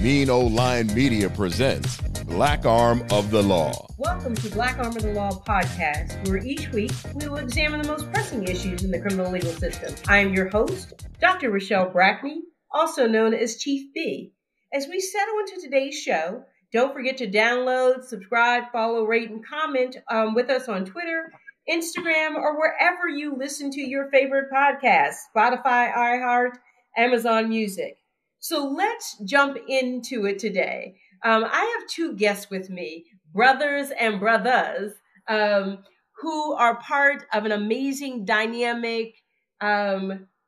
Mean O'Line Media presents Black Arm of the Law. Welcome to Black Arm of the Law podcast, where each week we will examine the most pressing issues in the criminal legal system. I am your host, Dr. Rashall Brackney, also known as Chief B. As we settle into today's show, don't forget to download, subscribe, follow, rate, and comment with us on Twitter, Instagram, or wherever you listen to your favorite podcasts, Spotify, iHeart, Amazon Music. So let's jump into it today. I have two guests with me, brothers and brothers, who are part of an amazing, dynamic,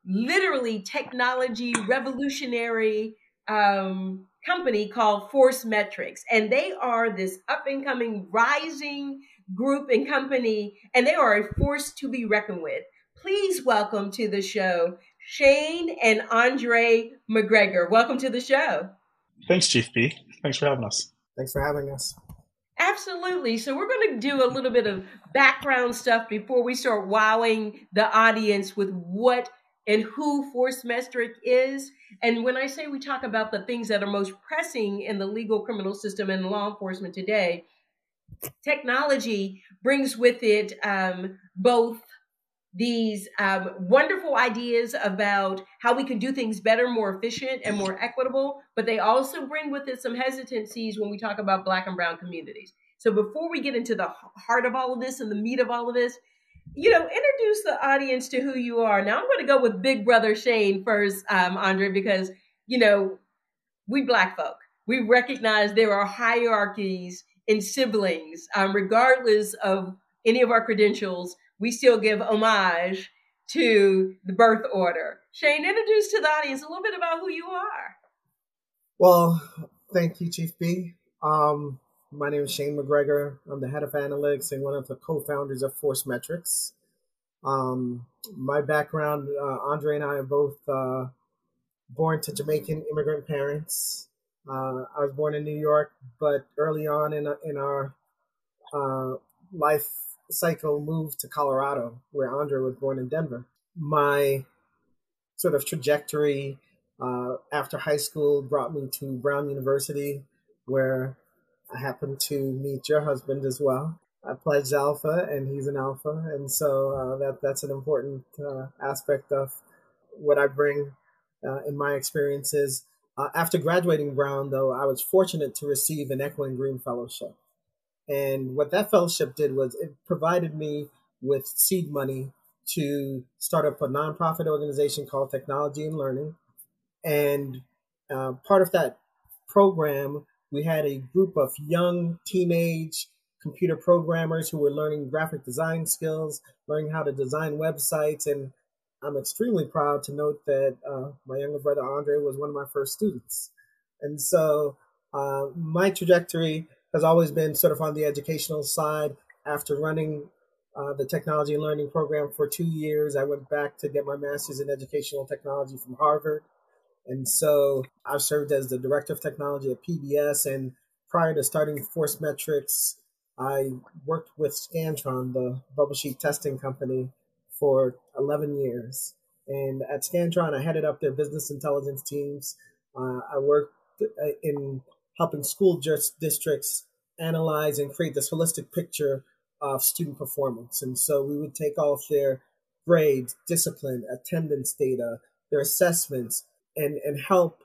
literally technology revolutionary company called Force Metrics. And they are this up-and-coming, rising group and company, and they are a force to be reckoned with. Please welcome to the show, Shane and Andre McGregor. Welcome to the show. Thanks, Chief B. Thanks for having us. Thanks for having us. Absolutely. So we're going to do a little bit of background stuff before we start wowing the audience with what and who Force Metric is. And when I say we talk about the things that are most pressing in the legal criminal system and law enforcement today, technology brings with it both these wonderful ideas about how we can do things better, more efficient, and more equitable, but they also bring with it some hesitancies when we talk about Black and Brown communities. So before we get into the heart of all of this and the meat of all of this, you know, introduce the audience to who you are. Now I'm going to go with Big Brother Shane first, Andre, because, you know, we Black folk, we recognize there are hierarchies in siblings, regardless of any of our credentials. We still give homage to the birth order. Shane, introduce to the audience a little bit about who you are. Well, thank you, Chief B. My name is Shane McGregor. I'm the head of analytics and one of the co-founders of Force Metrics. My background, Andre and I are both born to Jamaican immigrant parents. I was born in New York, but early on in our life cycle moved to Colorado, where Andre was born in Denver. My sort of trajectory after high school brought me to Brown University, where I happened to meet your husband as well. I pledged Alpha, and he's an Alpha, and so that's an important aspect of what I bring in my experiences. After graduating Brown, though, I was fortunate to receive an Echoing Green Fellowship. And what that fellowship did was it provided me with seed money to start up a nonprofit organization called Technology and Learning. And part of that program, we had a group of young teenage computer programmers who were learning graphic design skills, learning how to design websites. And I'm extremely proud to note that my younger brother, Andre, was one of my first students. And so my trajectory has always been sort of on the educational side. After running the Technology and Learning program for 2 years, I went back to get my master's in educational technology from Harvard. And so I've served as the director of technology at PBS. And prior to starting Force Metrics, I worked with Scantron, the bubble sheet testing company, for 11 years. And at Scantron, I headed up their business intelligence teams. I worked in helping school districts analyze and create this holistic picture of student performance. And so we would take all of their grades, discipline, attendance data, their assessments, and help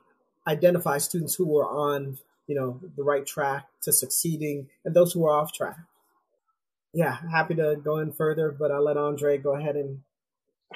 identify students who were on, you know, the right track to succeeding and those who were off track. Yeah, happy to go in further, but I'll let Andre go ahead and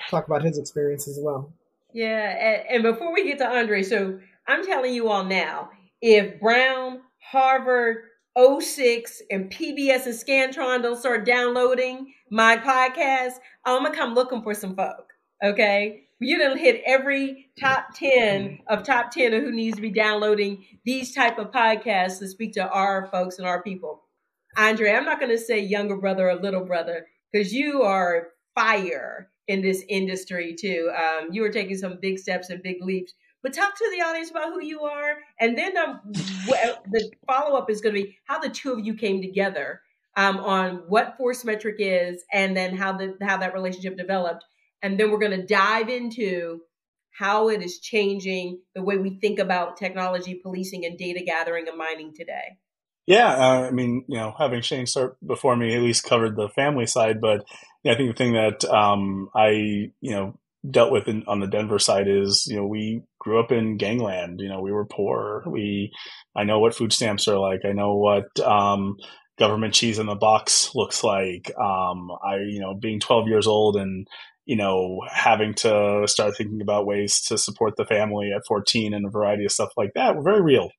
talk about his experience as well. Yeah, and before we get to Andre, so I'm telling you all now, if Brown, Harvard, 06, and PBS and Scantron don't start downloading my podcast, I'm going to come looking for some folk, okay? You done hit every top 10 of who needs to be downloading these type of podcasts to speak to our folks and our people. Andre, I'm not going to say younger brother or little brother because you are fire in this industry too. You are taking some big steps and big leaps. But talk to the audience about who you are, and then the follow-up is going to be how the two of you came together on what Force Metric is, and then how that relationship developed. And then we're going to dive into how it is changing the way we think about technology, policing, and data gathering and mining today. Yeah, I mean, you know, having Shane start before me at least covered the family side, but I think the thing that I dealt with on the Denver side is, we grew up in gangland. We were poor. I know what food stamps are like. I know what government cheese in the box looks like. I being 12 years old and having to start thinking about ways to support the family at 14 and a variety of stuff like that were very real.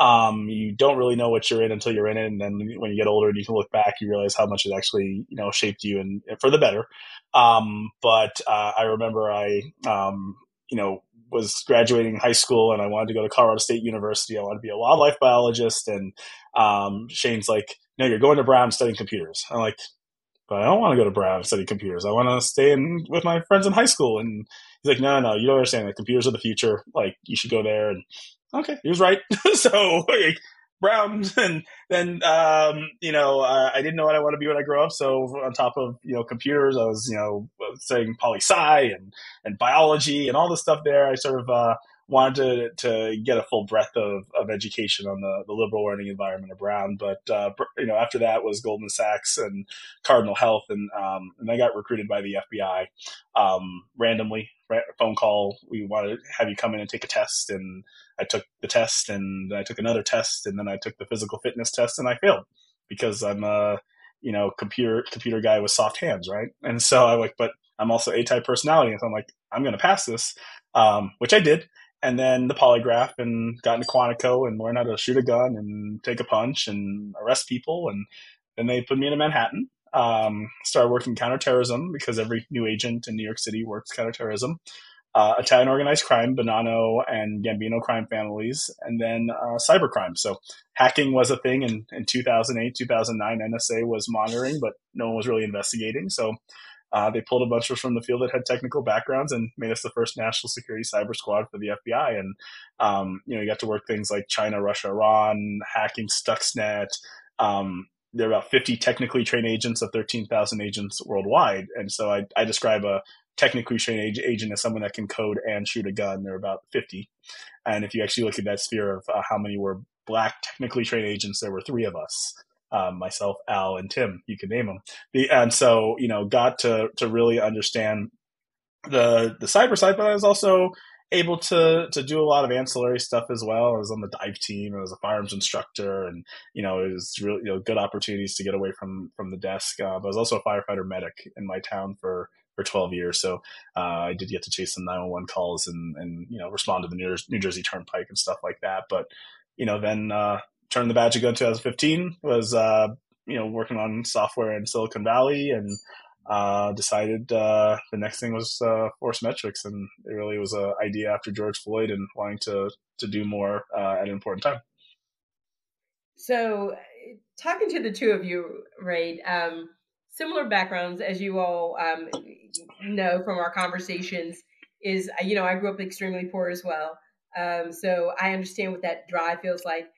You don't really know what you're in until you're in it. And then when you get older and you can look back, you realize how much it actually, shaped you and for the better. But I remember I was graduating high school and I wanted to go to Colorado State University. I wanted to be a wildlife biologist. And Shane's like, no, you're going to Brown studying computers. I'm like, but I don't want to go to Brown and study computers. I want to stay in with my friends in high school. And he's like, no, you don't understand. Like, computers are the future. Like, you should go there. And okay, he was right. So like, Brown, and then I didn't know what I want to be when I grew up. So on top of computers, I was saying poli sci and biology and all the stuff there. I sort of wanted to get a full breadth of education on the liberal learning environment of Brown. But, after that was Goldman Sachs and Cardinal Health. And I got recruited by the FBI randomly, right? A phone call. We wanted to have you come in and take a test. And I took the test and I took another test. And then I took the physical fitness test and I failed because I'm a, computer guy with soft hands, right? And so I'm like, but I'm also A-type personality. And so I'm like, I'm going to pass this, which I did. And then the polygraph and got into Quantico and learned how to shoot a gun and take a punch and arrest people. And then they put me into Manhattan, started working counterterrorism because every new agent in New York City works counterterrorism, Italian organized crime, Bonanno and Gambino crime families, and then cybercrime. So hacking was a thing in 2008, 2009, NSA was monitoring, but no one was really investigating. So they pulled a bunch of us from the field that had technical backgrounds and made us the first national security cyber squad for the FBI. And, you got to work things like China, Russia, Iran, hacking Stuxnet. There are about 50 technically trained agents of 13,000 agents worldwide. And so I describe a technically trained agent as someone that can code and shoot a gun. There are about 50. And if you actually look at that sphere of how many were Black technically trained agents, there were 3 of us. Myself, Al, and Tim, you can name them. And so got to really understand the cyber side, but I was also able to do a lot of ancillary stuff as well. I was on the dive team. I was a firearms instructor, and it was really good opportunities to get away from the desk. But I was also a firefighter medic in my town for 12 years, so I did get to chase some 911 calls and respond to the New Jersey Turnpike and stuff like that. But then. Turned the badge ago in 2015, was, working on software in Silicon Valley and decided the next thing was Force Metrics. And it really was an idea after George Floyd and wanting to do more at an important time. So talking to the two of you, Ray, similar backgrounds, as you all know from our conversations, is, I grew up extremely poor as well. So I understand what that drive feels like.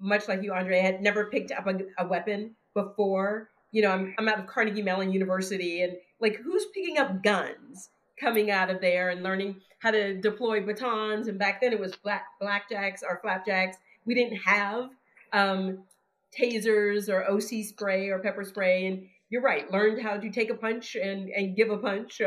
Much like you, Andre, I had never picked up a weapon before. I'm out of Carnegie Mellon University, and like, who's picking up guns coming out of there and learning how to deploy batons? And back then it was blackjacks or flapjacks. We didn't have tasers or OC spray or pepper spray. And you're right, learned how to take a punch and give a punch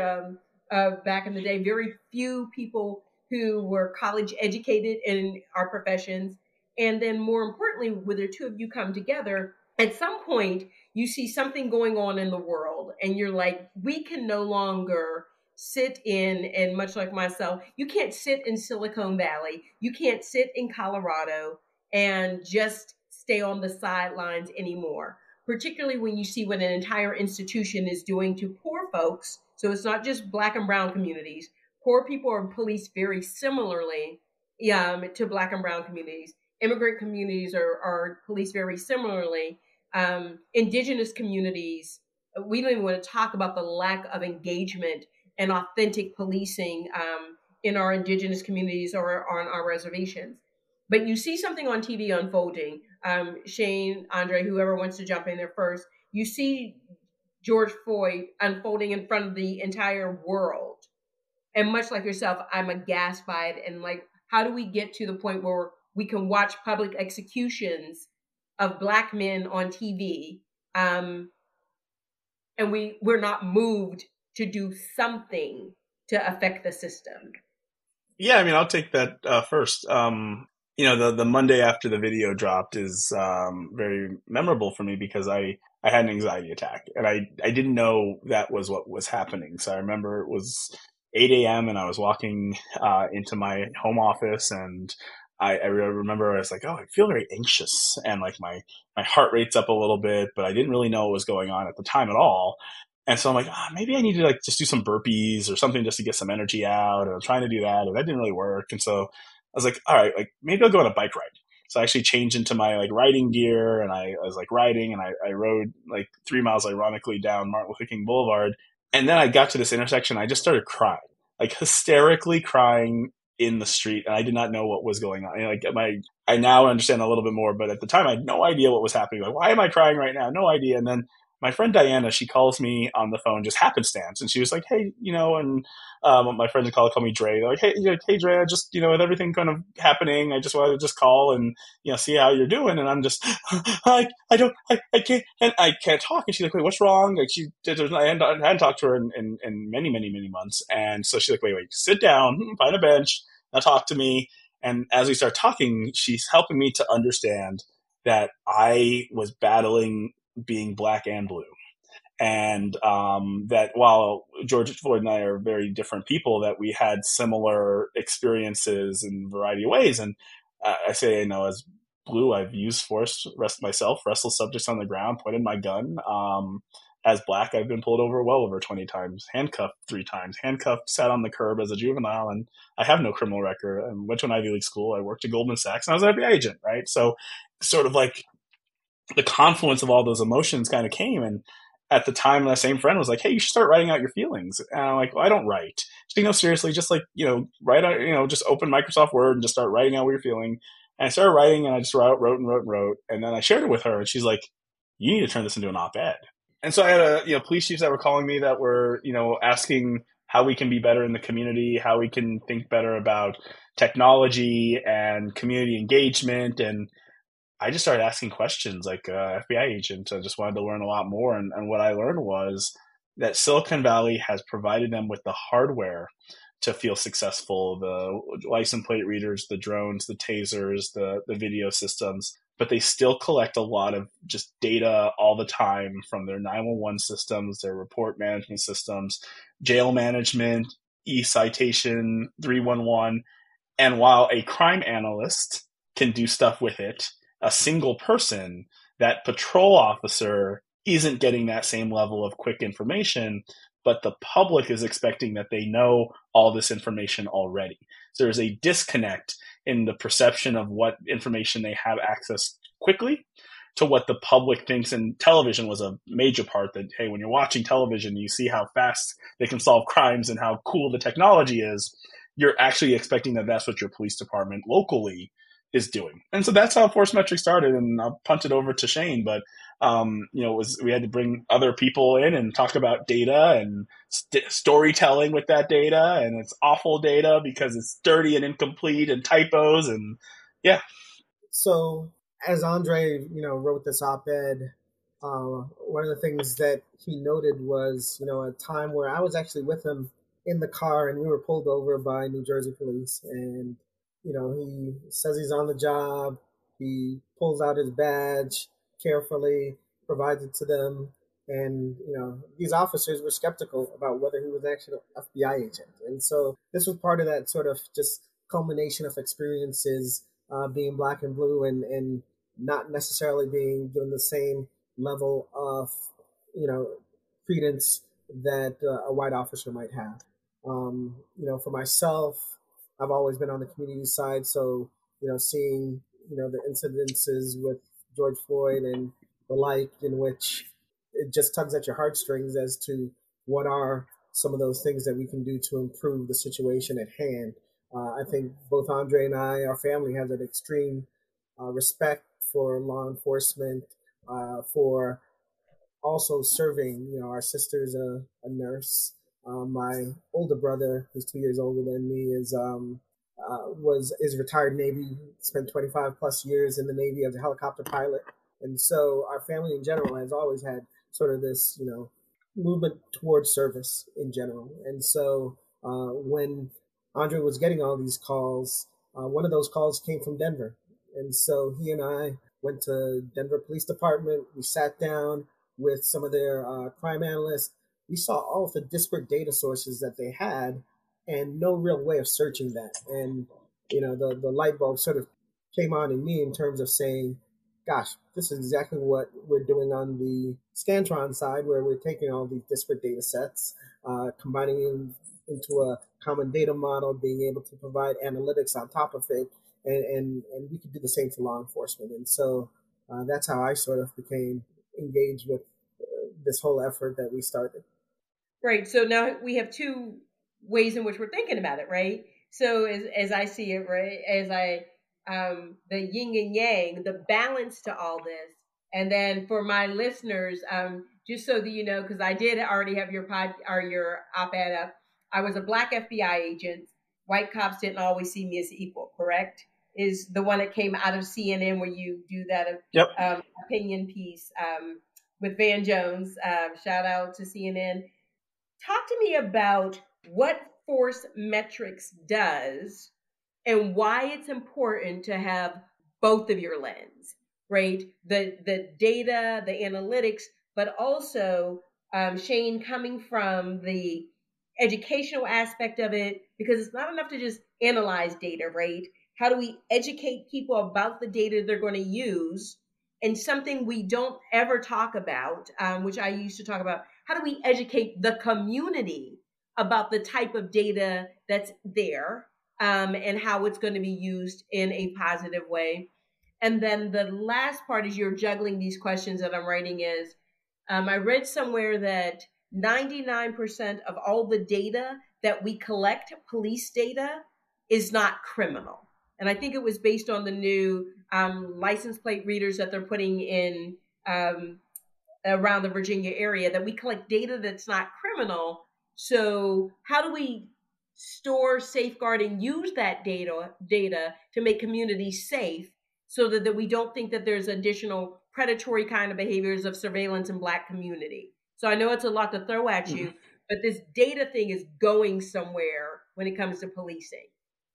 back in the day. Very few people who were college educated in our professions. And then more importantly, when the two of you come together, at some point you see something going on in the world and you're like, we can no longer sit in, and much like myself, you can't sit in Silicon Valley. You can't sit in Colorado and just stay on the sidelines anymore, particularly when you see what an entire institution is doing to poor folks. So it's not just Black and Brown communities. Poor people are policed very similarly to Black and Brown communities. Immigrant communities are policed very similarly. Indigenous communities, we don't even want to talk about the lack of engagement and authentic policing in our Indigenous communities or on our reservations. But you see something on TV unfolding. Shane, Andre, whoever wants to jump in there first, you see George Floyd unfolding in front of the entire world. And much like yourself, I'm aghast by it. And like, how do we get to the point where we can watch public executions of Black men on TV, and we're not moved to do something to affect the system? Yeah, I mean, I'll take that first. You know, the Monday after the video dropped is very memorable for me because I had an anxiety attack, and I didn't know that was what was happening. So I remember it was 8 a.m. and I was walking into my home office, and I remember I was like, oh, I feel very anxious, and like my heart rate's up a little bit, but I didn't really know what was going on at the time at all. And so I'm like, maybe I need to like just do some burpees or something just to get some energy out. And I'm trying to do that, and that didn't really work. And so I was like, all right, like maybe I'll go on a bike ride. So I actually changed into my like riding gear, and I was like riding, and I rode like 3 miles ironically down Martin Luther King Boulevard. And then I got to this intersection. I just started crying, like hysterically crying in the street. And I did not know what was going on. And like I now understand a little bit more, but at the time I had no idea what was happening. Like, why am I crying right now? No idea. And then my friend Diana, she calls me on the phone, just happenstance. And she was like, hey, you know, and my friends in college call me Dre. They're like, hey, Dre, I just, you know, with everything kind of happening, I just wanted to just call and, you know, see how you're doing. And I'm just, I can't talk. And she's like, wait, what's wrong? Like I hadn't talked to her in many, many, many months. And so she's like, wait, sit down, find a bench, now talk to me. And as we start talking, she's helping me to understand that I was battling being Black and blue. And that while George Floyd and I are very different people, that we had similar experiences in a variety of ways. And I say, you know, as blue, I've used force, wrestled subjects on the ground, pointed my gun. As Black, I've been pulled over well over 20 times, handcuffed 3 times, handcuffed, sat on the curb as a juvenile, and I have no criminal record. I went to an Ivy League school. I worked at Goldman Sachs, and I was an FBI agent, right? So sort of like, the confluence of all those emotions kind of came. And at the time, that same friend was like, hey, you should start writing out your feelings. And I'm like, well, I don't write. She's like, no, seriously, just like, you know, write out, you know, just open Microsoft Word and just start writing out what you're feeling. And I started writing, and I just wrote. And then I shared it with her, and she's like, you need to turn this into an op-ed. And so I had police chiefs that were calling me that were, you know, asking how we can be better in the community, how we can think better about technology and community engagement. And I just started asking questions like FBI agent. I just wanted to learn a lot more. And what I learned was that Silicon Valley has provided them with the hardware to feel successful, the license plate readers, the drones, the tasers, the video systems, but they still collect a lot of just data all the time from their 911 systems, their report management systems, jail management, e-citation, 311. And while a crime analyst can do stuff with it, a single person, that patrol officer, isn't getting that same level of quick information, but the public is expecting that they know all this information already. So there's a disconnect in the perception of what information they have access quickly to what the public thinks. And television was a major part that, hey, when you're watching television, you see how fast they can solve crimes and how cool the technology is. You're actually expecting that that's what your police department locally is doing. And so that's how Force Metrics started. And I'll punt it over to Shane, but we had to bring other people in and talk about data and storytelling with that data. And it's awful data because it's dirty and incomplete and typos. And yeah. So as Andre, you know, wrote this op-ed, one of the things that he noted was, you know, a time where I was actually with him in the car, and we were pulled over by New Jersey police, and you know, he says he's on the job. He pulls out his badge carefully, provides it to them. And, you know, these officers were skeptical about whether he was actually an FBI agent. And so this was part of that sort of just culmination of experiences, being Black and blue and not necessarily being given the same level of, you know, credence that a white officer might have. You know, for myself, I've always been on the community side, so, you know, seeing, you know, the incidences with George Floyd and the like, in which it just tugs at your heartstrings as to what are some of those things that we can do to improve the situation at hand. I think both Andre and I, our family, has an extreme respect for law enforcement, for also serving, you know, our sister's a nurse. My older brother, who's 2 years older than me, is retired Navy, spent 25 plus years in the Navy as a helicopter pilot. And so our family in general has always had sort of this, you know, movement towards service in general. And so when Andre was getting all these calls, one of those calls came from Denver. And so he and I went to Denver Police Department. We sat down with some of their crime analysts. We saw all of the disparate data sources that they had and no real way of searching that. And, you know, the light bulb sort of came on in me in terms of saying, gosh, this is exactly what we're doing on the Scantron side, where we're taking all these disparate data sets, combining them into a common data model, being able to provide analytics on top of it. And we could do the same for law enforcement. And so that's how I sort of became engaged with this whole effort that we started. Right. So now we have two ways in which we're thinking about it, right? So as I see it, right, as I the yin and yang, the balance to all this. And then for my listeners, just so that you know, because I did already have your pod or your op-ed up, I was a Black FBI agent. White cops didn't always see me as equal, correct? Is the one that came out of CNN where you do that Yep. Opinion piece with Van Jones. Shout out to CNN. Talk to me about what Force Metrics does and why it's important to have both of your lens, right? The data, the analytics, but also Shane coming from the educational aspect of it, because it's not enough to just analyze data, right? How do we educate people about the data they're going to use? And something we don't ever talk about, which I used to talk about, how do we educate the community about the type of data that's there and how it's going to be used in a positive way? And then the last part is you're juggling these questions that I'm writing is, I read somewhere that 99% of all the data that we collect, police data, is not criminal. And I think it was based on the new license plate readers that they're putting in around the Virginia area, that we collect data that's not criminal. So how do we store, safeguard, and use that data to make communities safe so that we don't think that there's additional predatory kind of behaviors of surveillance in Black community? So I know it's a lot to throw at you, but this data thing is going somewhere when it comes to policing.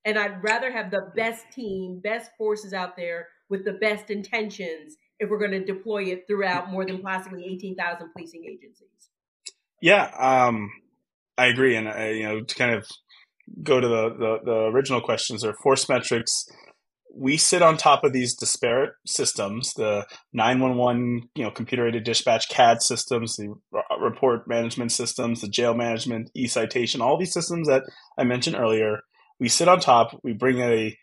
And I'd rather have the best team, best forces out there with the best intentions if we're going to deploy it throughout more than possibly 18,000 policing agencies. Yeah, I agree. And, to kind of go to the original questions or Force Metrics, we sit on top of these disparate systems, the 911, computer-aided dispatch CAD systems, the report management systems, the jail management, e-citation, all these systems that I mentioned earlier. We sit on top, we bring a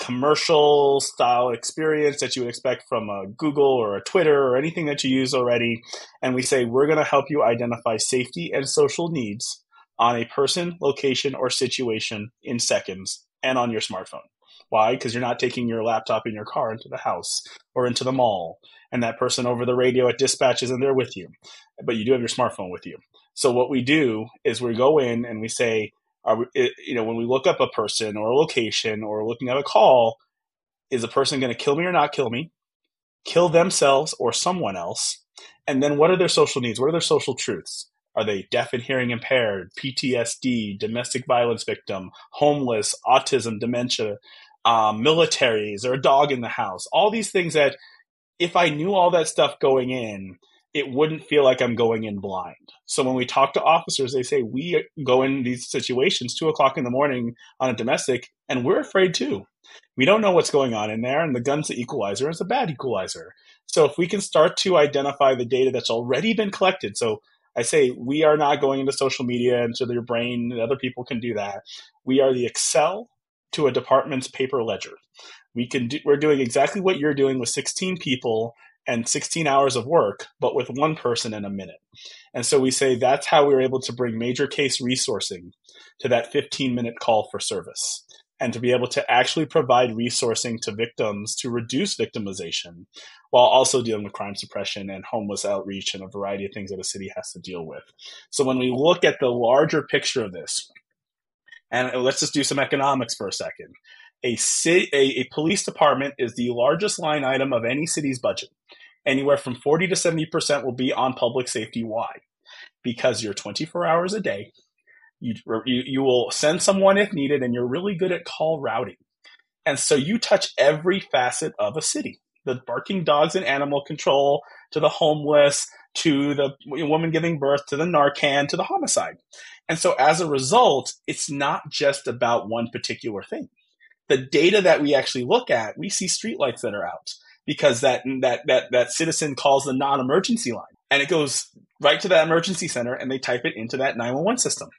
commercial style experience that you would expect from a Google or a Twitter or anything that you use already. And we say, we're going to help you identify safety and social needs on a person, location, or situation in seconds and on your smartphone. Why? Because you're not taking your laptop in your car into the house or into the mall. And that person over the radio at dispatch isn't there with you, but you do have your smartphone with you. So what we do is we go in and we say, when we look up a person or a location or looking at a call, is a person going to kill me or not kill me, kill themselves or someone else? And then what are their social needs? What are their social truths? Are they deaf and hearing impaired, PTSD, domestic violence victim, homeless, autism, dementia, militaries, or a dog in the house? All these things that if I knew all that stuff going in, it wouldn't feel like I'm going in blind. So when we talk to officers, they say, we go in these situations 2:00 in the morning on a domestic, and we're afraid too. We don't know what's going on in there, and the gun's the equalizer, it's a bad equalizer. So if we can start to identify the data that's already been collected, so I say we are not going into social media, into their brain, and other people can do that. We are the Excel to a department's paper ledger. We're doing exactly what you're doing with 16 people and 16 hours of work, but with one person in a minute. And so we say that's how we were able to bring major case resourcing to that 15-minute call for service. and to be able to actually provide resourcing to victims to reduce victimization while also dealing with crime suppression and homeless outreach and a variety of things that a city has to deal with. So when we look at the larger picture of this, and let's just do some economics for a second. A police department is the largest line item of any city's budget. Anywhere from 40 to 70% will be on public safety. Why? Because you're 24 hours a day. You will send someone if needed, and you're really good at call routing. And so you touch every facet of a city, the barking dogs and animal control, to the homeless, to the woman giving birth, to the Narcan, to the homicide. And so as a result, it's not just about one particular thing. The data that we actually look at, we see streetlights that are out because that citizen calls the non-emergency line, and it goes right to that emergency center, and they type it into that 911 system.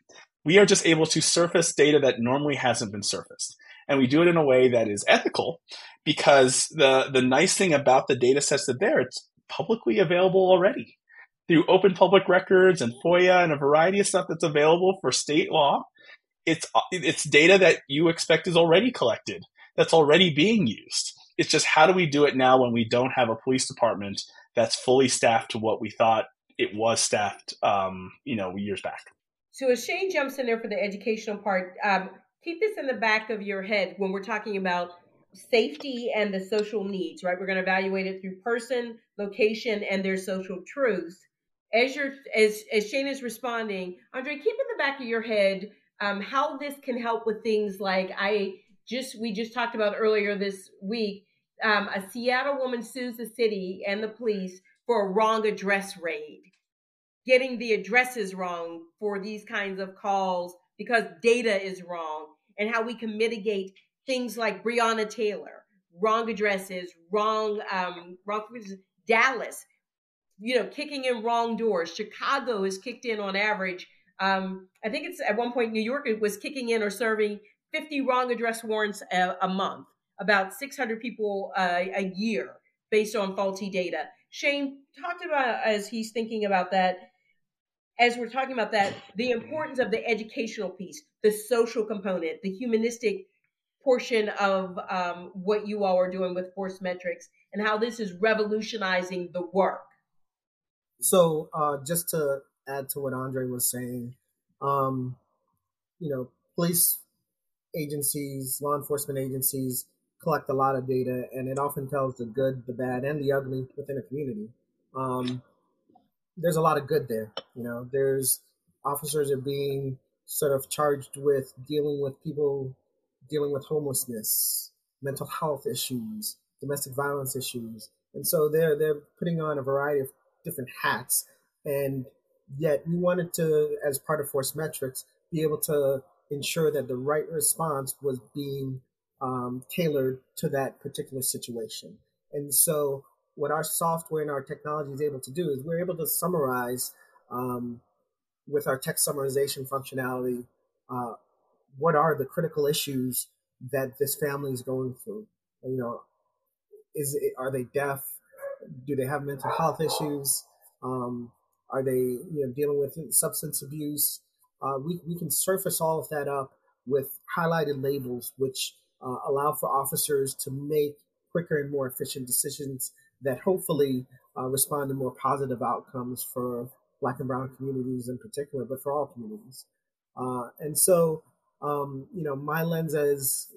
We are just able to surface data that normally hasn't been surfaced. And we do it in a way that is ethical, because the nice thing about the data sets that it's publicly available already through open public records and FOIA and a variety of stuff that's available for state law. It's data that you expect is already collected, that's already being used. It's just, how do we do it now when we don't have a police department that's fully staffed to what we thought it was staffed, years back? So as Shane jumps in there for the educational part, keep this in the back of your head when we're talking about safety and the social needs, right? We're going to evaluate it through person, location, and their social truths. As Shane is responding, Andre, keep in the back of your head how this can help with things like we just talked about earlier this week. A Seattle woman sues the city and the police for a wrong address raid, getting the addresses wrong for these kinds of calls because data is wrong, and how we can mitigate things like Breonna Taylor, wrong addresses, wrong Dallas, kicking in wrong doors. Chicago is kicked in on average. I think it's at one point New York was kicking in or serving 50 wrong address warrants a month, about 600 people a year based on faulty data. Shane talked about, as he's thinking about that, as we're talking about that, the importance of the educational piece, the social component, the humanistic portion of what you all are doing with Force Metrics, and how this is revolutionizing the work. So just to add to what Andre was saying, police agencies, law enforcement agencies collect a lot of data, and it often tells the good, the bad, and the ugly within a community. There's a lot of good there. There's officers are being sort of charged with dealing with people, dealing with homelessness, mental health issues, domestic violence issues. And so they're putting on a variety of different hats. And yet we wanted to, as part of Force Metrics, be able to ensure that the right response was being tailored to that particular situation. And so what our software and our technology is able to do is we're able to summarize with our text summarization functionality what are the critical issues that this family is going through. Are they deaf? Do they have mental health issues? Are they dealing with substance abuse? We can surface all of that up with highlighted labels, which allow for officers to make quicker and more efficient decisions that hopefully respond to more positive outcomes for Black and Brown communities in particular, but for all communities. And so my lens as,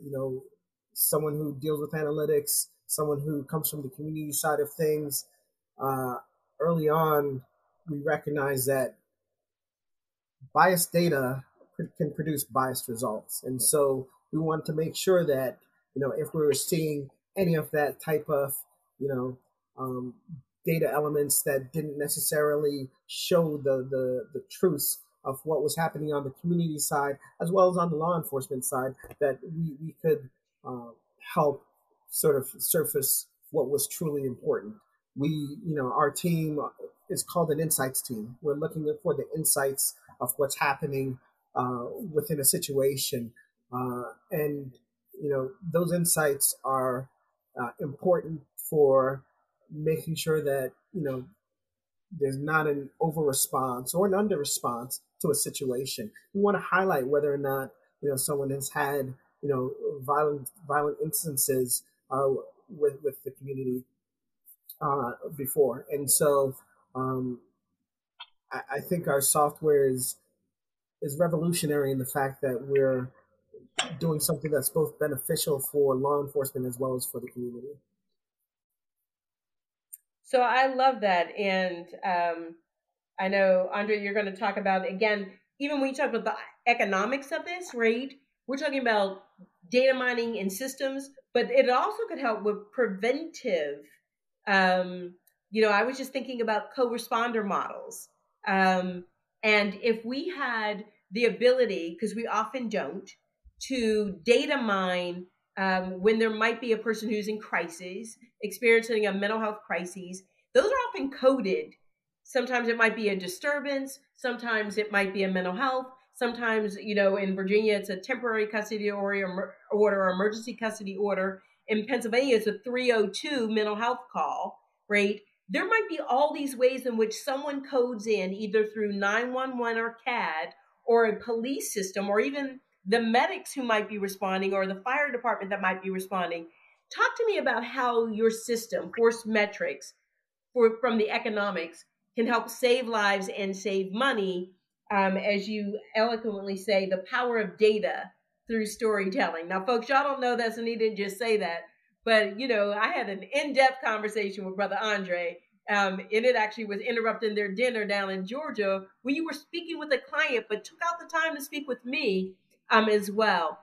someone who deals with analytics, someone who comes from the community side of things, early on, we recognized that biased data can produce biased results. And so we want to make sure that, if we were seeing any of that type of, data elements that didn't necessarily show the truths of what was happening on the community side, as well as on the law enforcement side, that we could help sort of surface what was truly important. We, our team is called an insights team. We're looking for the insights of what's happening within a situation. And those insights are important for making sure that, there's not an over-response or an under-response to a situation. We want to highlight whether or not, someone has had you know, violent instances with the community before. And so I think our software is revolutionary in the fact that we're doing something that's both beneficial for law enforcement as well as for the community. So I love that. And I know, Andre, you're going to talk about, again, even when you talk about the economics of this, right? We're talking about data mining and systems, but it also could help with preventive. You know, I was just thinking about co-responder models. And if we had the ability, because we often don't, to data mine when there might be a person who's in crisis, experiencing a mental health crisis, those are often coded. Sometimes it might be a disturbance. Sometimes it might be a mental health. Sometimes, you know, in Virginia, it's a temporary custody order or emergency custody order. In Pennsylvania, it's a 302 mental health call, right? There might be all these ways in which someone codes in either through 911 or CAD or a police system or even the medics who might be responding or the fire department that might be responding. Talk to me about how your system, Force Metrics, from the economics, can help save lives and save money, as you eloquently say, the power of data through storytelling. Now, folks, y'all don't know this, and he didn't just say that, but, you know, I had an in-depth conversation with Brother Andre, and it actually was interrupting their dinner down in Georgia when you were speaking with a client, but took out the time to speak with me as well.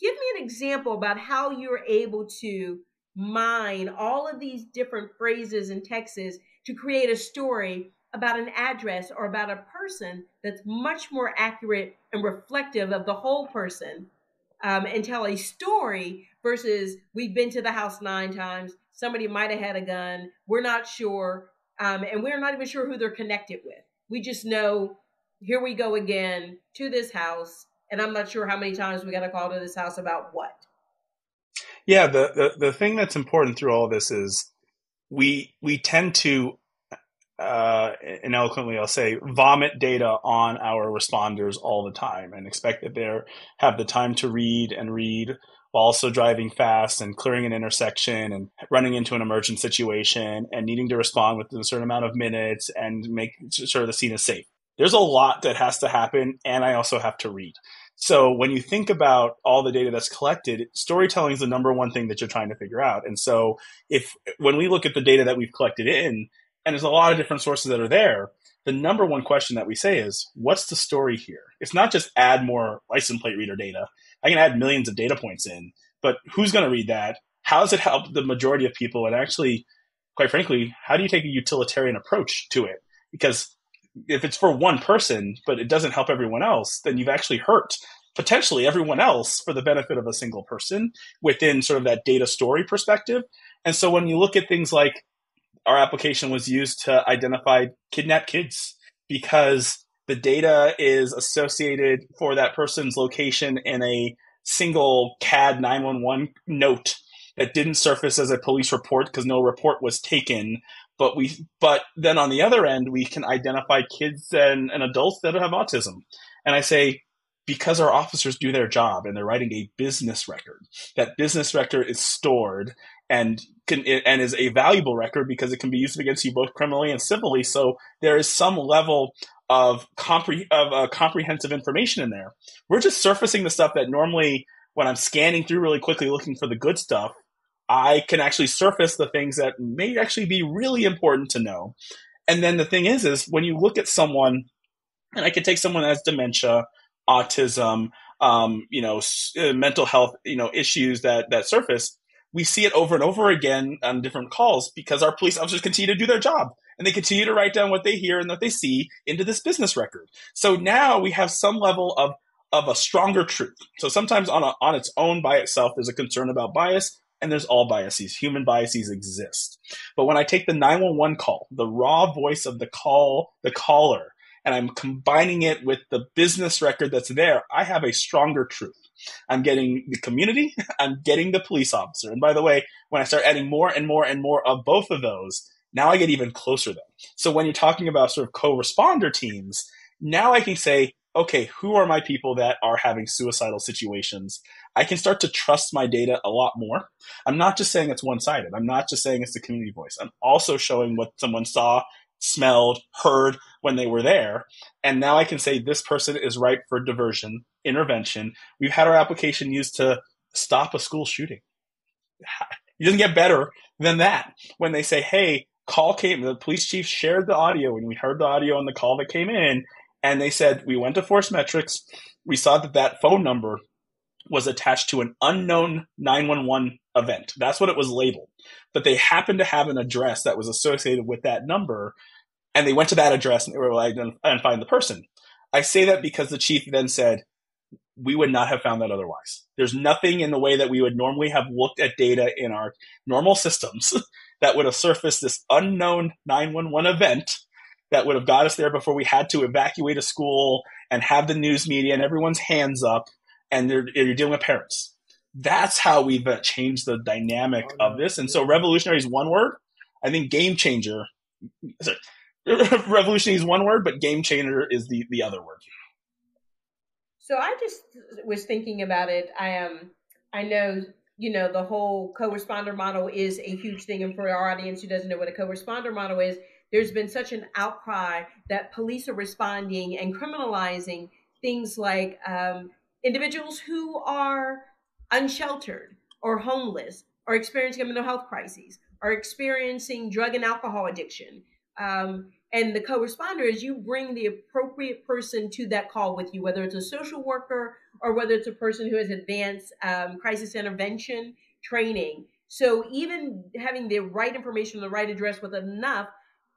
Give me an example about how you're able to mine all of these different phrases and texts to create a story about an address or about a person that's much more accurate and reflective of the whole person, and tell a story versus we've been to the house 9 times, somebody might have had a gun, we're not sure, and we're not even sure who they're connected with. We just know, here we go again to this house, and I'm not sure how many times we got to call to this house about what. Yeah, the thing that's important through all this is we tend to, and eloquently, I'll say, vomit data on our responders all the time and expect that they have the time to read while also driving fast and clearing an intersection and running into an emergent situation and needing to respond within a certain amount of minutes and make sure the scene is safe. There's a lot that has to happen, and I also have to read. So when you think about all the data that's collected, storytelling is the number one thing that you're trying to figure out. And so when we look at the data that we've collected in, and there's a lot of different sources that are there, the number one question that we say is, what's the story here? It's not just add more license plate reader data. I can add millions of data points in, but who's going to read that? How does it help the majority of people? And actually, quite frankly, how do you take a utilitarian approach to it? Because if it's for one person, but it doesn't help everyone else, then you've actually hurt potentially everyone else for the benefit of a single person within sort of that data story perspective. And so when you look at things like our application was used to identify kidnapped kids because the data is associated for that person's location in a single CAD 911 note that didn't surface as a police report because no report was taken. But then on the other end, we can identify kids and adults that have autism. And I say, because our officers do their job and they're writing a business record, that business record is stored and is a valuable record because it can be used against you both criminally and civilly. So there is some level of comprehensive information in there. We're just surfacing the stuff that normally when I'm scanning through really quickly looking for the good stuff, I can actually surface the things that may actually be really important to know. And then the thing is when you look at someone, and I could take someone that has dementia, autism, mental health, issues that surface, we see it over and over again on different calls because our police officers continue to do their job and they continue to write down what they hear and what they see into this business record. So now we have some level of a stronger truth. So sometimes on its own by itself, there's a concern about bias. And there's all biases. Human biases exist. But when I take the 911 call, the raw voice of the caller, and I'm combining it with the business record that's there, I have a stronger truth. I'm getting the community. I'm getting the police officer. And by the way, when I start adding more and more and more of both of those, now I get even closer to them. So when you're talking about sort of co-responder teams, now I can say, okay, who are my people that are having suicidal situations? I can start to trust my data a lot more. I'm not just saying it's one-sided. I'm not just saying it's the community voice. I'm also showing what someone saw, smelled, heard when they were there. And now I can say this person is ripe for diversion, intervention. We've had our application used to stop a school shooting. It doesn't get better than that. When they say, hey, call came, the police chief shared the audio, and we heard the audio on the call that came in. And they said, we went to Force Metrics. We saw that that phone number was attached to an unknown 911 event. That's what it was labeled. But they happened to have an address that was associated with that number. And they went to that address and they were like, and find the person. I say that because the chief then said, we would not have found that otherwise. There's nothing in the way that we would normally have looked at data in our normal systems that would have surfaced this unknown 911 event that would have got us there before we had to evacuate a school and have the news media and everyone's hands up, and you're dealing with parents. That's how we've changed the dynamic of this. And so revolutionary is one word. I think game changer – revolutionary is one word, but game changer is the other word. So I just was thinking about it. I know – you know, the whole co-responder model is a huge thing. And for our audience who doesn't know what a co-responder model is, there's been such an outcry that police are responding and criminalizing things like individuals who are unsheltered or homeless or experiencing a mental health crisis or experiencing drug and alcohol addiction. And the co-responder is you bring the appropriate person to that call with you, whether it's a social worker or whether it's a person who has advanced crisis intervention training. So even having the right information, the right address with enough,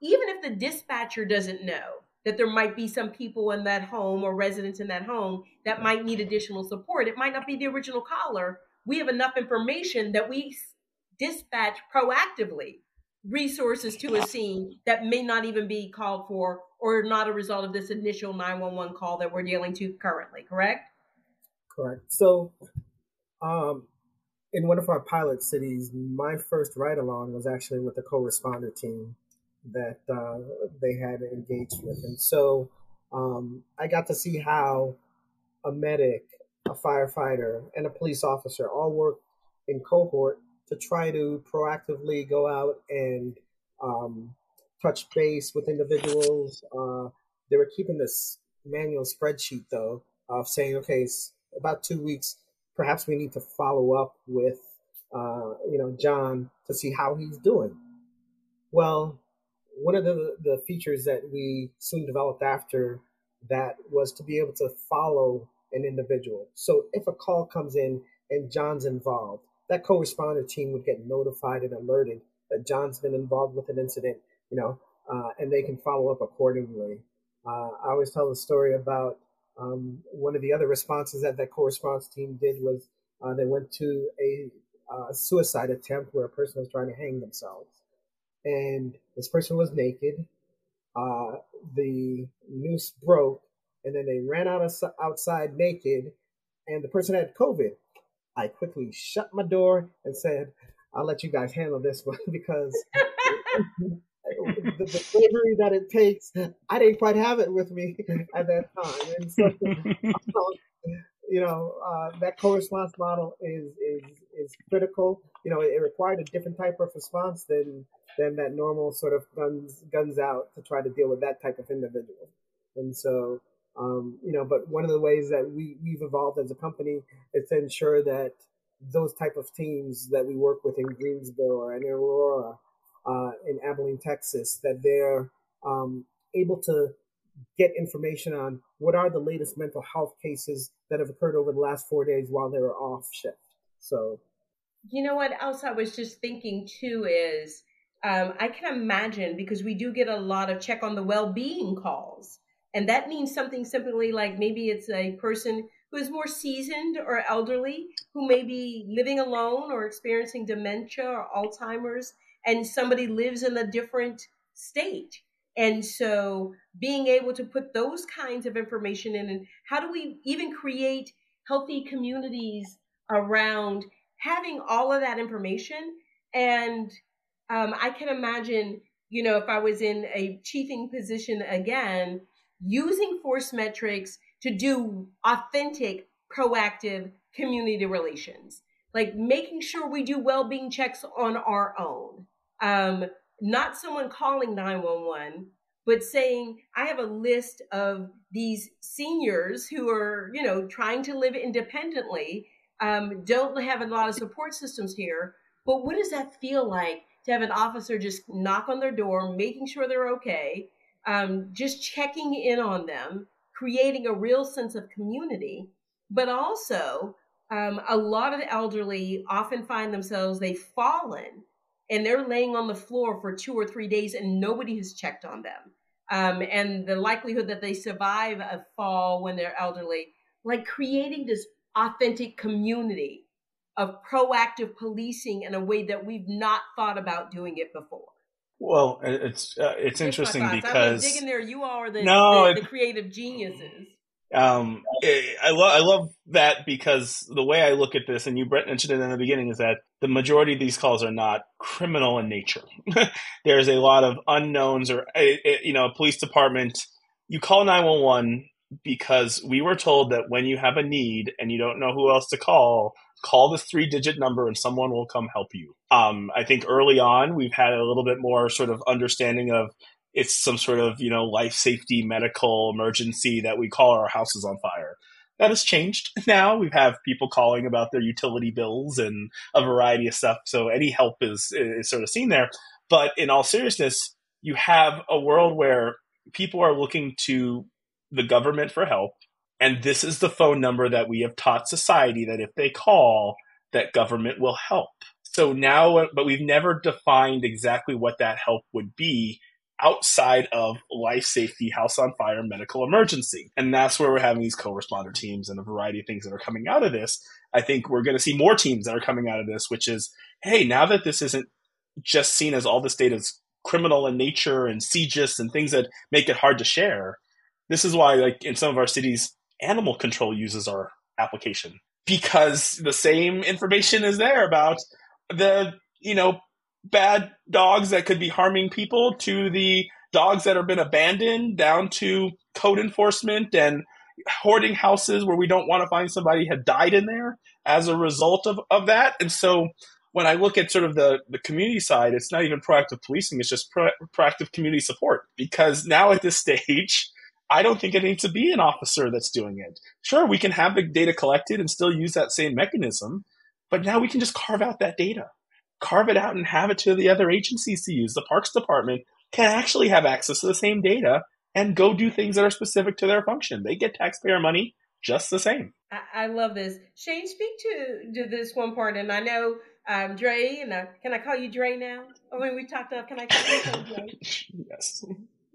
even if the dispatcher doesn't know that there might be some people in that home or residents in that home that might need additional support, it might not be the original caller. We have enough information that we dispatch proactively resources to a scene that may not even be called for or not a result of this initial 911 call that we're dealing to currently, correct? Correct. So in one of our pilot cities, my first ride-along was actually with the co-responder team that they had engaged with. And so I got to see how a medic, a firefighter, and a police officer all work in cohort to try to proactively go out and touch base with individuals. They were keeping this manual spreadsheet, though, of saying, okay, it's about 2 weeks. Perhaps we need to follow up with, John to see how he's doing. Well, one of the features that we soon developed after that was to be able to follow an individual. So if a call comes in and John's involved, that co-responder team would get notified and alerted that John's been involved with an incident, and they can follow up accordingly. I always tell the story about one of the other responses that co-response team did was they went to a suicide attempt where a person was trying to hang themselves. And this person was naked. The noose broke, and then they ran outside naked, and the person had COVID. I quickly shut my door and said, I'll let you guys handle this one because the bravery that it takes, I didn't quite have it with me at that time. And so, that co-response model is critical. It required a different type of response than that normal sort of guns out to try to deal with that type of individual. And so, but one of the ways that we've evolved as a company is to ensure that those type of teams that we work with in Greensboro or in Aurora, in Abilene, Texas, that they're able to get information on what are the latest mental health cases that have occurred over the last 4 days while they were off shift. So, you know what else I was just thinking too is I can imagine because we do get a lot of check on the well-being calls. And that means something simply like maybe it's a person who is more seasoned or elderly who may be living alone or experiencing dementia or Alzheimer's, and somebody lives in a different state. And so being able to put those kinds of information in, and how do we even create healthy communities around having all of that information? And I can imagine, if I was in a chiefing position again, using Force Metrics to do authentic, proactive community relations, like making sure we do well-being checks on our own. Not someone calling 911, but saying, I have a list of these seniors who are, you know, trying to live independently, don't have a lot of support systems here. But what does that feel like to have an officer just knock on their door, making sure they're okay, just checking in on them, creating a real sense of community? But also, a lot of the elderly often find themselves, they've fallen and they're laying on the floor for 2 or 3 days and nobody has checked on them. And the likelihood that they survive a fall when they're elderly, like creating this authentic community of proactive policing in a way that we've not thought about doing it before. Well, it's interesting because digging there, you all are the creative geniuses. I love that, because the way I look at this, and you mentioned it in the beginning, is that the majority of these calls are not criminal in nature. There's a lot of unknowns, or a police department. You call 911 because we were told that when you have a need and you don't know who else to call, call this 3-digit number and someone will come help you. I think early on, we've had a little bit more sort of understanding of it's some sort of, life safety, medical emergency that we call our house is on fire. That has changed now. We have people calling about their utility bills and a variety of stuff. So any help is sort of seen there. But in all seriousness, you have a world where people are looking to the government for help. And this is the phone number that we have taught society that if they call, that government will help. So now, but we've never defined exactly what that help would be outside of life safety, house on fire, medical emergency. And that's where we're having these co-responder teams and a variety of things that are coming out of this. I think we're going to see more teams that are coming out of this, which is, hey, now that this isn't just seen as all this data is criminal in nature and CJIS and things that make it hard to share. This is why, like in some of our cities, animal control uses our application, because the same information is there about the, bad dogs that could be harming people to the dogs that have been abandoned, down to code enforcement and hoarding houses where we don't want to find somebody had died in there as a result of that. And so when I look at sort of the community side, it's not even proactive policing. It's just proactive community support, because now at this stage, I don't think it needs to be an officer that's doing it. Sure, we can have the data collected and still use that same mechanism, but now we can just carve out that data, carve it out and have it to the other agencies to use. The Parks Department can actually have access to the same data and go do things that are specific to their function. They get taxpayer money just the same. I love this. Shane, speak to this one part, and I know Dre, and can I call you Dre now? I mean, we talked up. Can I call you Dre? Yes.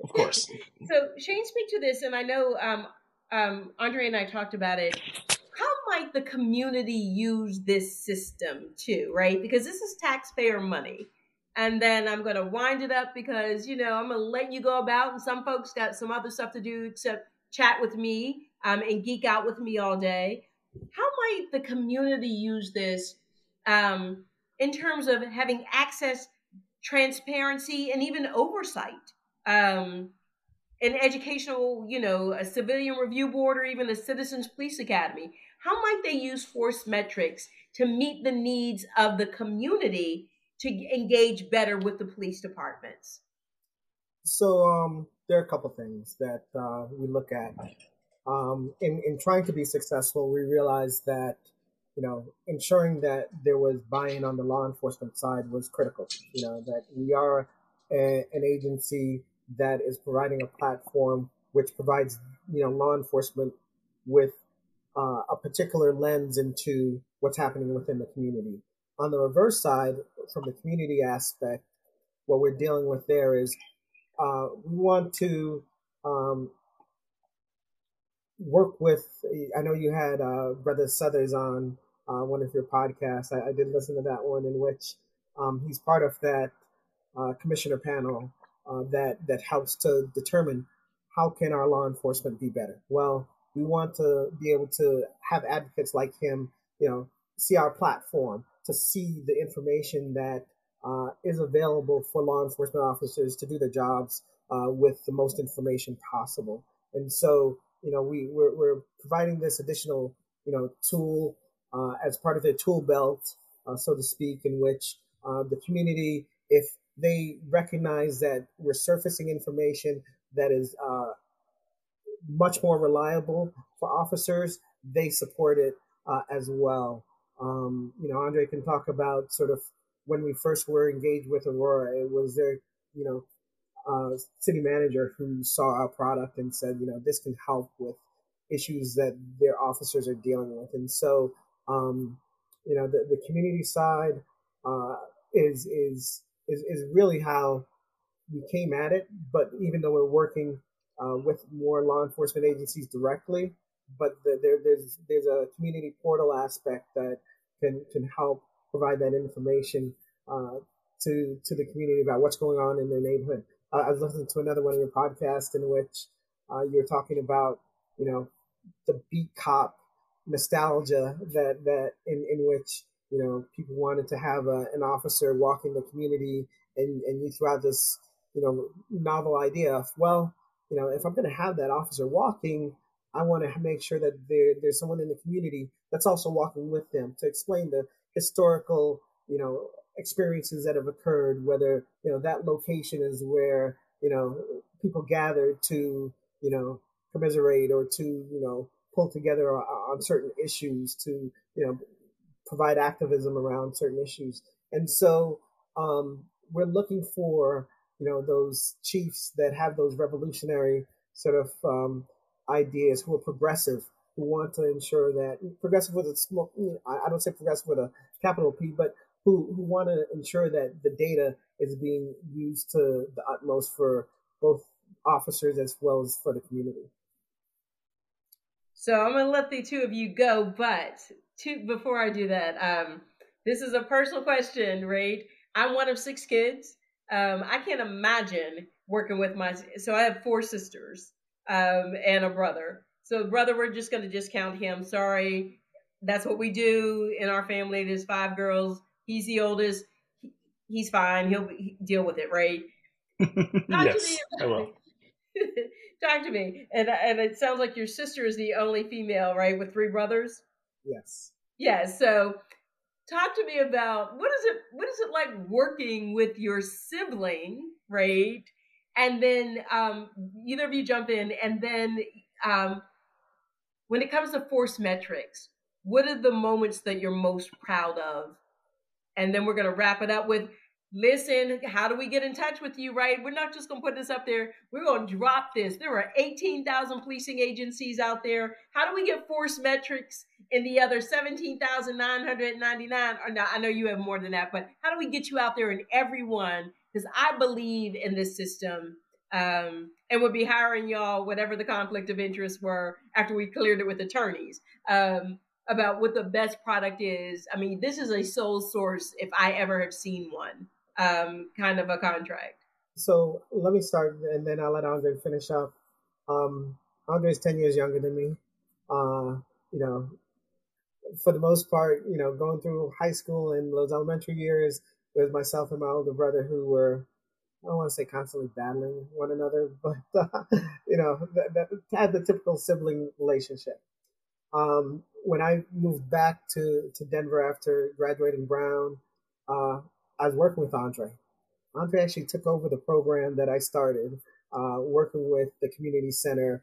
Of course. So Shane, speak to this, and I know Andre and I talked about it. How might the community use this system too, right? Because this is taxpayer money. And then I'm going to wind it up because, I'm going to let you go about, and some folks got some other stuff to do except chat with me and geek out with me all day. How might the community use this in terms of having access, transparency, and even oversight? An educational, a civilian review board, or even a citizens police academy. How might they use Force Metrics to meet the needs of the community to engage better with the police departments? So there are a couple things that we look at. In trying to be successful, we realized that, ensuring that there was buy-in on the law enforcement side was critical, that we are an agency that is providing a platform which provides, law enforcement with a particular lens into what's happening within the community. On the reverse side, from the community aspect, what we're dealing with there is we want to work with, I know you had Brother Southers on one of your podcasts. I did listen to that one, in which he's part of that commissioner panel that helps to determine how can our law enforcement be better. Well, we want to be able to have advocates like him, see our platform, to see the information that is available for law enforcement officers to do their jobs with the most information possible. And so you know, we're providing this additional, you know, tool as part of their tool belt, so to speak, in which the community, if they recognize that we're surfacing information that is much more reliable for officers, they support it as well. You know, Andre can talk about sort of when we first were engaged with Aurora, it was their, you know, city manager who saw our product and said, you know, this can help with issues that their officers are dealing with. And so, you know, the community side is really how we came at it. But even though we're working with more law enforcement agencies directly, but there's a community portal aspect that can help provide that information to the community about what's going on in their neighborhood. I was listening to another one of your podcasts in which you're talking about, you know, the beat cop nostalgia that in which, you know, people wanted to have an officer walk in the community, and you threw out this, you know, novel idea of, well, you know, if I'm going to have that officer walking, I want to make sure that there's someone in the community that's also walking with them to explain the historical, you know, experiences that have occurred, whether, you know, that location is where, you know, people gathered to, you know, commiserate or to, you know, pull together on certain issues, to, you know, provide activism around certain issues. And so we're looking for, you know, those chiefs that have those revolutionary sort of ideas, who are progressive, who want to ensure that progressive with a small, you know, I don't say progressive with a capital P, but who want to ensure that the data is being used to the utmost for both officers as well as for the community. So I'm going to let the two of you go, but before I do that, this is a personal question, right? I'm one of 6 kids. I can't imagine working with so I have 4 sisters and a brother. So brother, we're just going to discount him. Sorry. That's what we do in our family. There's 5 girls. He's the oldest. He's fine. He'll deal with it, right? Yes, I will. Talk to me. And it sounds like your sister is the only female, right, with 3 brothers? Yes. Yeah, so talk to me about what is it like working with your sibling, right? And then either of you jump in, and then when it comes to Force Metrics, what are the moments that you're most proud of? And then we're going to wrap it up with, listen, how do we get in touch with you, right? We're not just going to put this up there. We're going to drop this. There are 18,000 policing agencies out there. How do we get Force Metrics in the other 17,999? Or no, I know you have more than that, but how do we get you out there in everyone? Because I believe in this system, and would be hiring y'all, whatever the conflict of interest were, after we cleared it with attorneys. About what the best product is. I mean, this is a sole source, if I ever have seen one, kind of a contract. So let me start, and then I'll let Andre finish up. Andre's 10 years younger than me. You know, for the most part, you know, going through high school and those elementary years, it was myself and my older brother who were, I don't want to say constantly battling one another, but, you know, had the typical sibling relationship. When I moved back to Denver after graduating Brown, I was working with Andre. Andre actually took over the program that I started, working with the community center,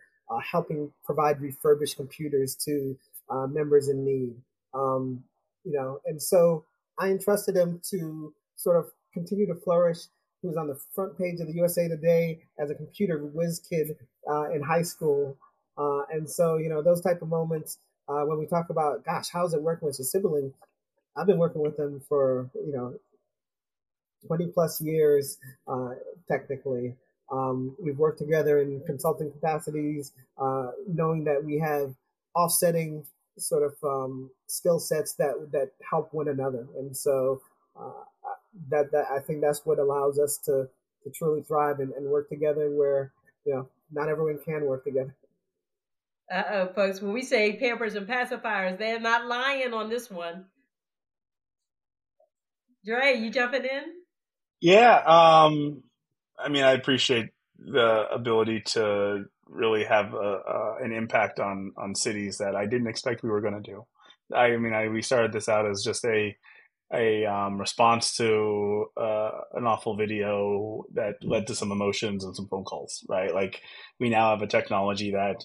helping provide refurbished computers to members in need. You know, and so I entrusted him to sort of continue to flourish. He was on the front page of the USA Today as a computer whiz kid in high school. And so, you know, those type of moments, when we talk about, gosh, how's it working with your sibling? I've been working with them for, you know, 20 plus years, technically. We've worked together in consulting capacities, knowing that we have offsetting sort of skill sets that help one another. And so that I think that's what allows us to truly thrive and work together where, you know, not everyone can work together. Uh-oh, folks, when we say Pampers and pacifiers, they're not lying on this one. Dre, you jumping in? Yeah. I mean, I appreciate the ability to really have an impact on cities that I didn't expect we were going to do. I mean, we started this out as just a response to an awful video that led to some emotions and some phone calls, right? Like, we now have a technology that,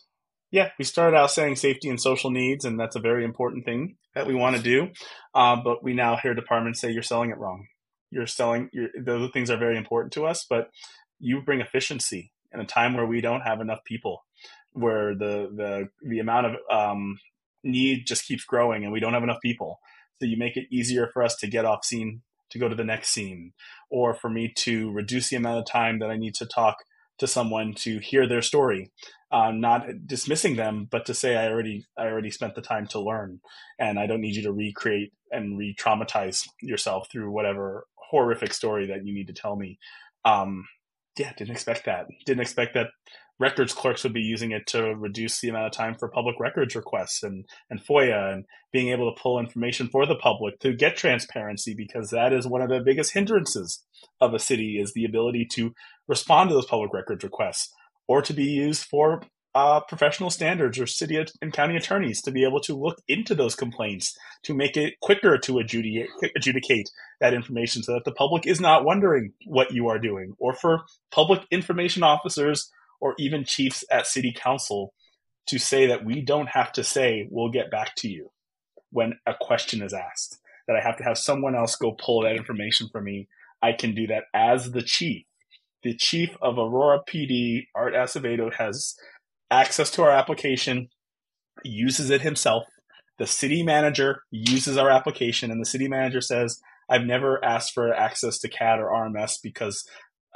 yeah, we started out saying safety and social needs, and that's a very important thing that we want to do. But we now hear departments say, you're selling it wrong. Those things are very important to us, but you bring efficiency in a time where we don't have enough people, where the amount of need just keeps growing and we don't have enough people. So you make it easier for us to get off scene, to go to the next scene, or for me to reduce the amount of time that I need to talk to someone to hear their story, not dismissing them, but to say, I already spent the time to learn, and I don't need you to recreate and re-traumatize yourself through whatever horrific story that you need to tell me. Yeah, didn't expect that. Didn't expect that records clerks would be using it to reduce the amount of time for public records requests and FOIA, and being able to pull information for the public to get transparency, because that is one of the biggest hindrances of a city, is the ability to respond to those public records requests, or to be used for professional standards or city and county attorneys to be able to look into those complaints, to make it quicker to adjudicate that information, so that the public is not wondering what you are doing, or for public information officers or even chiefs at city council to say that we don't have to say, we'll get back to you when a question is asked, that I have to have someone else go pull that information for me. I can do that as the chief. The chief of Aurora PD, Art Acevedo, has access to our application, uses it himself. The city manager uses our application, and the city manager says, I've never asked for access to CAD or RMS because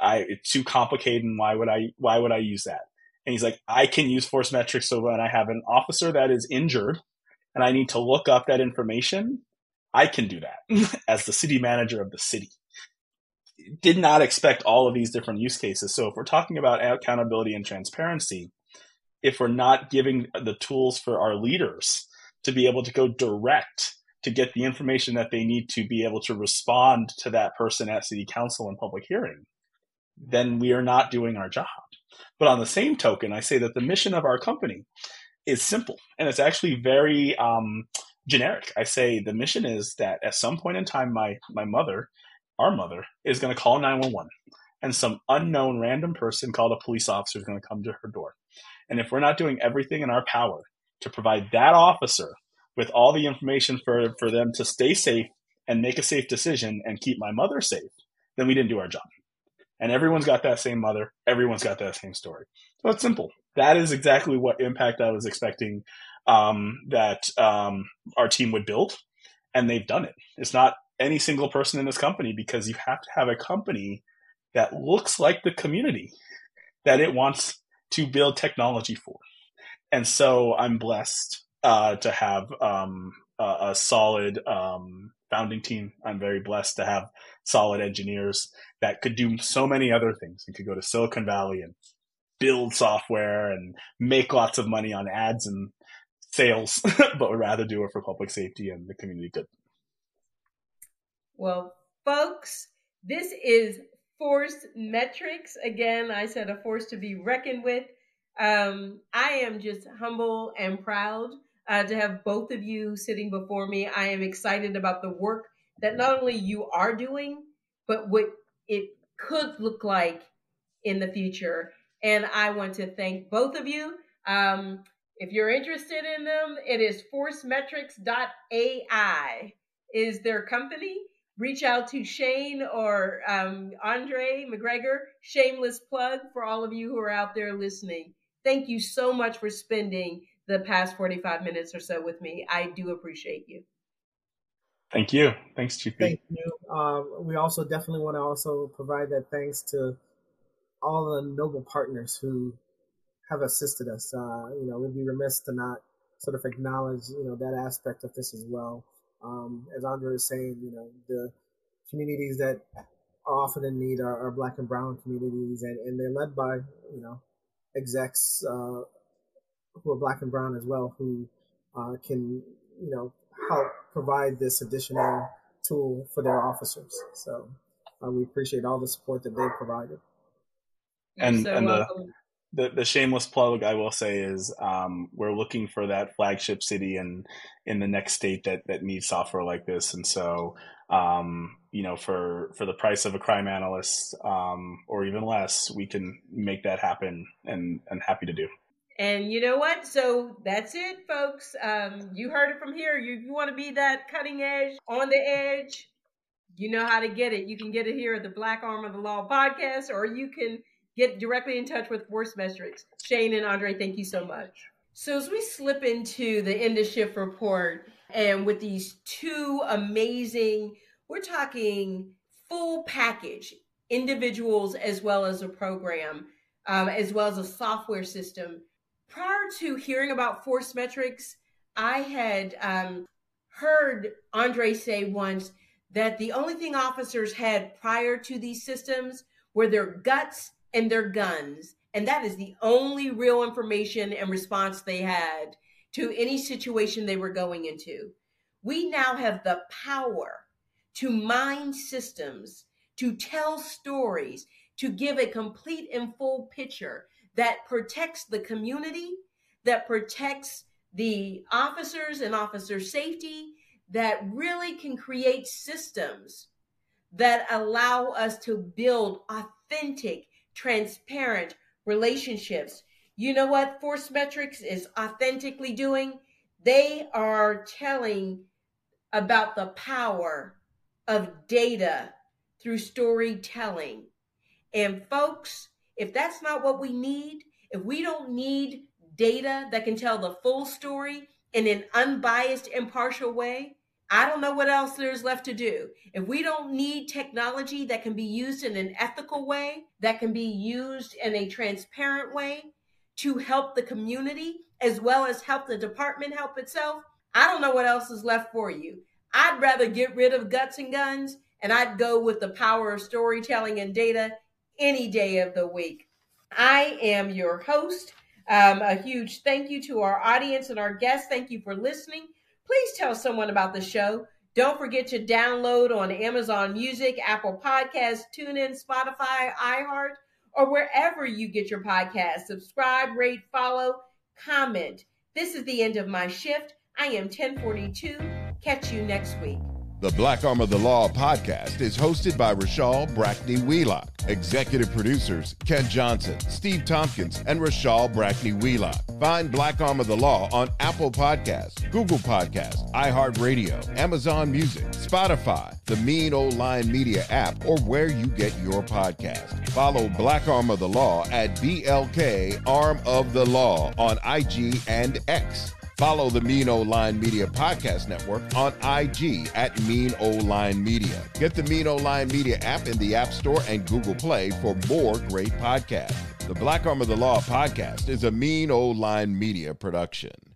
it's too complicated, and why would I use that? And he's like, I can use Force Metrics. So when I have an officer that is injured and I need to look up that information, I can do that as the city manager of the city. Did not expect all of these different use cases. So if we're talking about accountability and transparency, if we're not giving the tools for our leaders to be able to go direct to get the information that they need to be able to respond to that person at city council and public hearing, then we are not doing our job. But on the same token, I say that the mission of our company is simple, and it's actually very generic. I say the mission is that at some point in time, our mother is going to call 911, and some unknown random person called a police officer is going to come to her door. And if we're not doing everything in our power to provide that officer with all the information for them to stay safe and make a safe decision and keep my mother safe, then we didn't do our job. And everyone's got that same mother. Everyone's got that same story. So it's simple. That is exactly what impact I was expecting that our team would build. And they've done it. It's not any single person in this company, because you have to have a company that looks like the community that it wants to build technology for. And so I'm blessed to have a solid founding team. I'm very blessed to have solid engineers that could do so many other things and could go to Silicon Valley and build software and make lots of money on ads and sales, but would rather do it for public safety and the community good. Well, folks, this is Force Metrics. Again, I said a force to be reckoned with. I am just humble and proud to have both of you sitting before me. I am excited about the work that not only you are doing, but what it could look like in the future. And I want to thank both of you. If you're interested in them, it is forcemetrics.ai is their company. Reach out to Shane or Andre McGregor. Shameless plug for all of you who are out there listening. Thank you so much for spending the past 45 minutes or so with me. I do appreciate you. Thank you. Thanks, Chief B. Thank you. We also definitely want to also provide that thanks to all the noble partners who have assisted us. We'd be remiss to not sort of acknowledge, that aspect of this as well. As Andre was saying, the communities that are often in need are Black and Brown communities, and they're led by, execs who are Black and Brown as well, who can, help provide this additional tool for their officers. So we appreciate all the support that they provided. And so, The shameless plug I will say is we're looking for that flagship city in the next state that needs software like this. And so, you know, for the price of a crime analyst or even less, we can make that happen, and happy to do. And you know what? So that's it, folks. You heard it from here. You want to be that cutting edge, on the edge, you know how to get it. You can get it here at the Black Arm of the Law podcast, or you can get directly in touch with Force Metrics. Shane and Andre, thank you so much. So as we slip into the end of shift report, and with these two amazing, we're talking full package, individuals as well as a program, as well as a software system. Prior to hearing about Force Metrics, I had heard Andre say once that the only thing officers had prior to these systems were their guts and their guns. And that is the only real information and response they had to any situation they were going into. We now have the power to mine systems, to tell stories, to give a complete and full picture that protects the community, that protects the officers and officer safety, that really can create systems that allow us to build authentic, transparent relationships. You know what Force Metrics is authentically doing? They are telling about the power of data through storytelling. And folks, if that's not what we need, if we don't need data that can tell the full story in an unbiased, impartial way, I don't know what else there's left to do. If we don't need technology that can be used in an ethical way, that can be used in a transparent way to help the community, as well as help the department help itself, I don't know what else is left for you. I'd rather get rid of guts and guns, and I'd go with the power of storytelling and data any day of the week. I am your host. A huge thank you to our audience and our guests. Thank you for listening. Please tell someone about the show. Don't forget to download on Amazon Music, Apple Podcasts, TuneIn, Spotify, iHeart, or wherever you get your podcasts. Subscribe, rate, follow, comment. This is the end of my shift. I am 1042. Catch you next week. The Black Arm of the Law podcast is hosted by Rashall Brackney Wheelock. Executive producers Ken Johnson, Steve Tompkins, and Rashall Brackney Wheelock. Find Black Arm of the Law on Apple Podcasts, Google Podcasts, iHeartRadio, Amazon Music, Spotify, the Mean O'Line Media app, or where you get your podcast. Follow Black Arm of the Law at BLK Arm of the Law on IG and X. Follow the Mean O'Line Media Podcast Network on IG at Mean O'Line Media. Get the Mean O'Line Media app in the App Store and Google Play for more great podcasts. The Black Arm of the Law podcast is a Mean O'Line Media production.